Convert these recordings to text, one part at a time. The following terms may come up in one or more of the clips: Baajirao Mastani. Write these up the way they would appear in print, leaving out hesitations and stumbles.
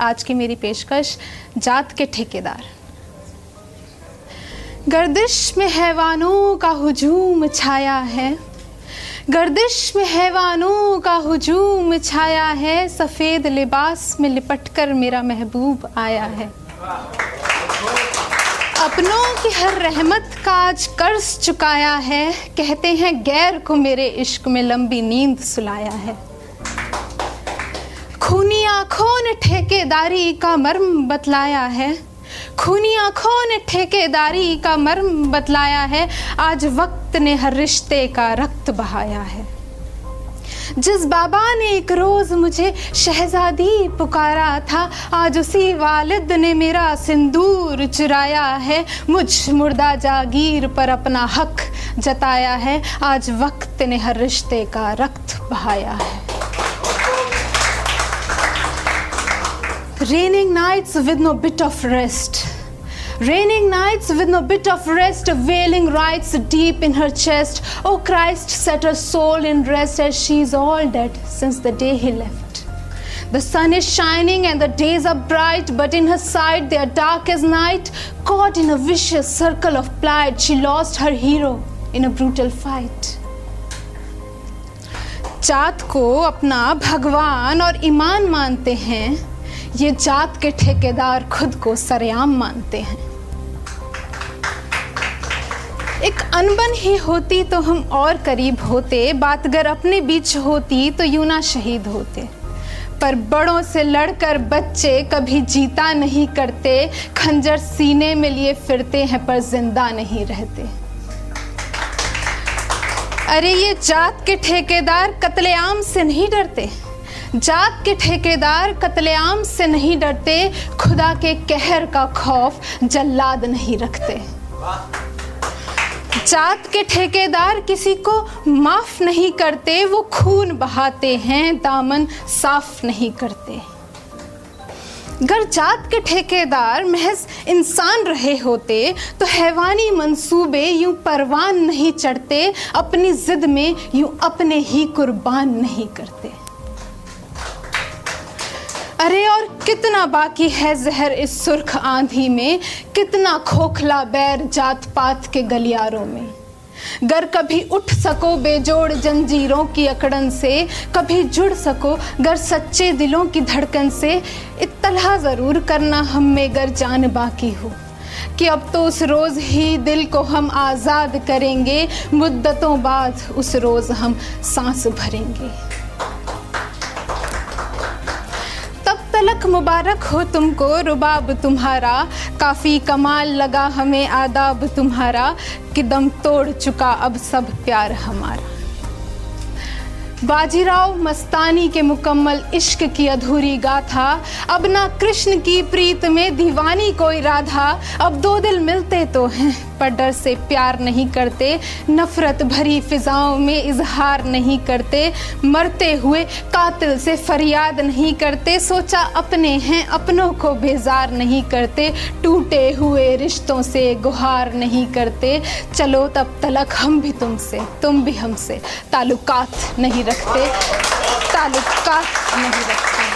आज की मेरी पेशकश, जात के ठेकेदार। गर्दिश में हैवानों का हुजूम छाया है, गर्दिश में हैवानों का हुजूम छाया है, सफ़ेद लिबास में लिपटकर मेरा महबूब आया है। अपनों की हर रहमत का आज कर्ज चुकाया है, कहते हैं गैर को मेरे इश्क में लंबी नींद सुलाया है। खूनी आँखों ने ठेकेदारी का मर्म बतलाया है, खूनी आँखों ने ठेकेदारी का मर्म बतलाया है, आज वक्त ने हर रिश्ते का रक्त बहाया है। जिस बाबा ने एक रोज़ मुझे शहजादी पुकारा था, आज उसी वालिद ने मेरा सिंदूर चुराया है। मुझ मुर्दा जागीर पर अपना हक जताया है, आज वक्त ने हर रिश्ते का रक्त बहाया है। Raining nights with no bit of rest, raining nights with no bit of rest, wailing rights deep in her chest. Oh Christ, set her soul in rest, as she's all dead since the day he left. The sun is shining and the days are bright, but in her sight they are dark as night. Caught in a vicious circle of plight, she lost her hero in a brutal fight. जात को अपना भगवान और ईमान मानते हैं, ये जात के ठेकेदार खुद को सरेआम मानते हैं। एक अनबन ही होती तो हम और करीब होते, बात अगर अपने बीच होती तो यूं ना शहीद होते। पर बड़ों से लड़कर बच्चे कभी जीता नहीं करते, खंजर सीने में लिए फिरते हैं पर जिंदा नहीं रहते। अरे ये जात के ठेकेदार कत्लेआम से नहीं डरते, जात के ठेकेदार कत्लेआम से नहीं डरते, खुदा के कहर का खौफ जल्लाद नहीं रखते। जात के ठेकेदार किसी को माफ नहीं करते, वो खून बहाते हैं, दामन साफ नहीं करते। अगर जात के ठेकेदार महज इंसान रहे होते तो हैवानी मंसूबे यूं परवान नहीं चढ़ते, अपनी जिद में यूं अपने ही कुर्बान नहीं करते। अरे और कितना बाकी है जहर इस सुर्ख आंधी में, कितना खोखला बैर जात पात के गलियारों में। गर कभी उठ सको बेजोड़ जंजीरों की अकड़न से, कभी जुड़ सको गर सच्चे दिलों की धड़कन से, इत्तला ज़रूर करना हम में गर जान बाकी हो, कि अब तो उस रोज़ ही दिल को हम आज़ाद करेंगे, मुद्दतों बाद उस रोज़ हम सांस भरेंगे। तलक मुबारक हो तुमको रुबाब तुम्हारा, काफ़ी कमाल लगा हमें आदाब तुम्हारा, कि दम तोड़ चुका अब सब प्यार हमारा। बाजीराव मस्तानी के मुकम्मल इश्क की अधूरी गाथा, अब ना कृष्ण की प्रीत में दीवानी कोई राधा। अब दो दिल मिलते तो हैं पर डर से प्यार नहीं करते, नफ़रत भरी फ़िज़ाओं में इजहार नहीं करते, मरते हुए कातिल से फरियाद नहीं करते। सोचा अपने हैं अपनों को बेजार नहीं करते, टूटे हुए रिश्तों से गुहार नहीं करते। चलो तब तलक हम भी तुमसे तुम भी हमसे, ताल्लुकात नहीं रखते, ताल्लुकात नहीं रखते।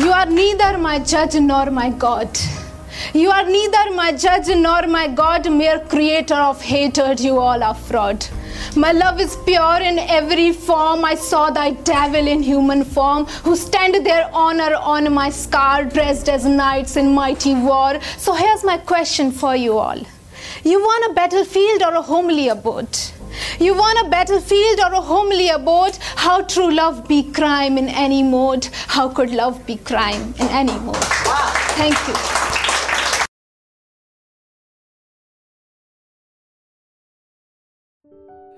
You are neither my judge nor my God. You are neither my judge nor my God, mere creator of hatred, you all are fraud. My love is pure in every form, I saw thy devil in human form, who stand their honor on my scar, dressed as knights in mighty war. So here's my question for you all. You want a battlefield or a homely abode? You want a battlefield or a homely abode? How true love be crime in any mode? How could love be crime in any mode? Wow. Thank you.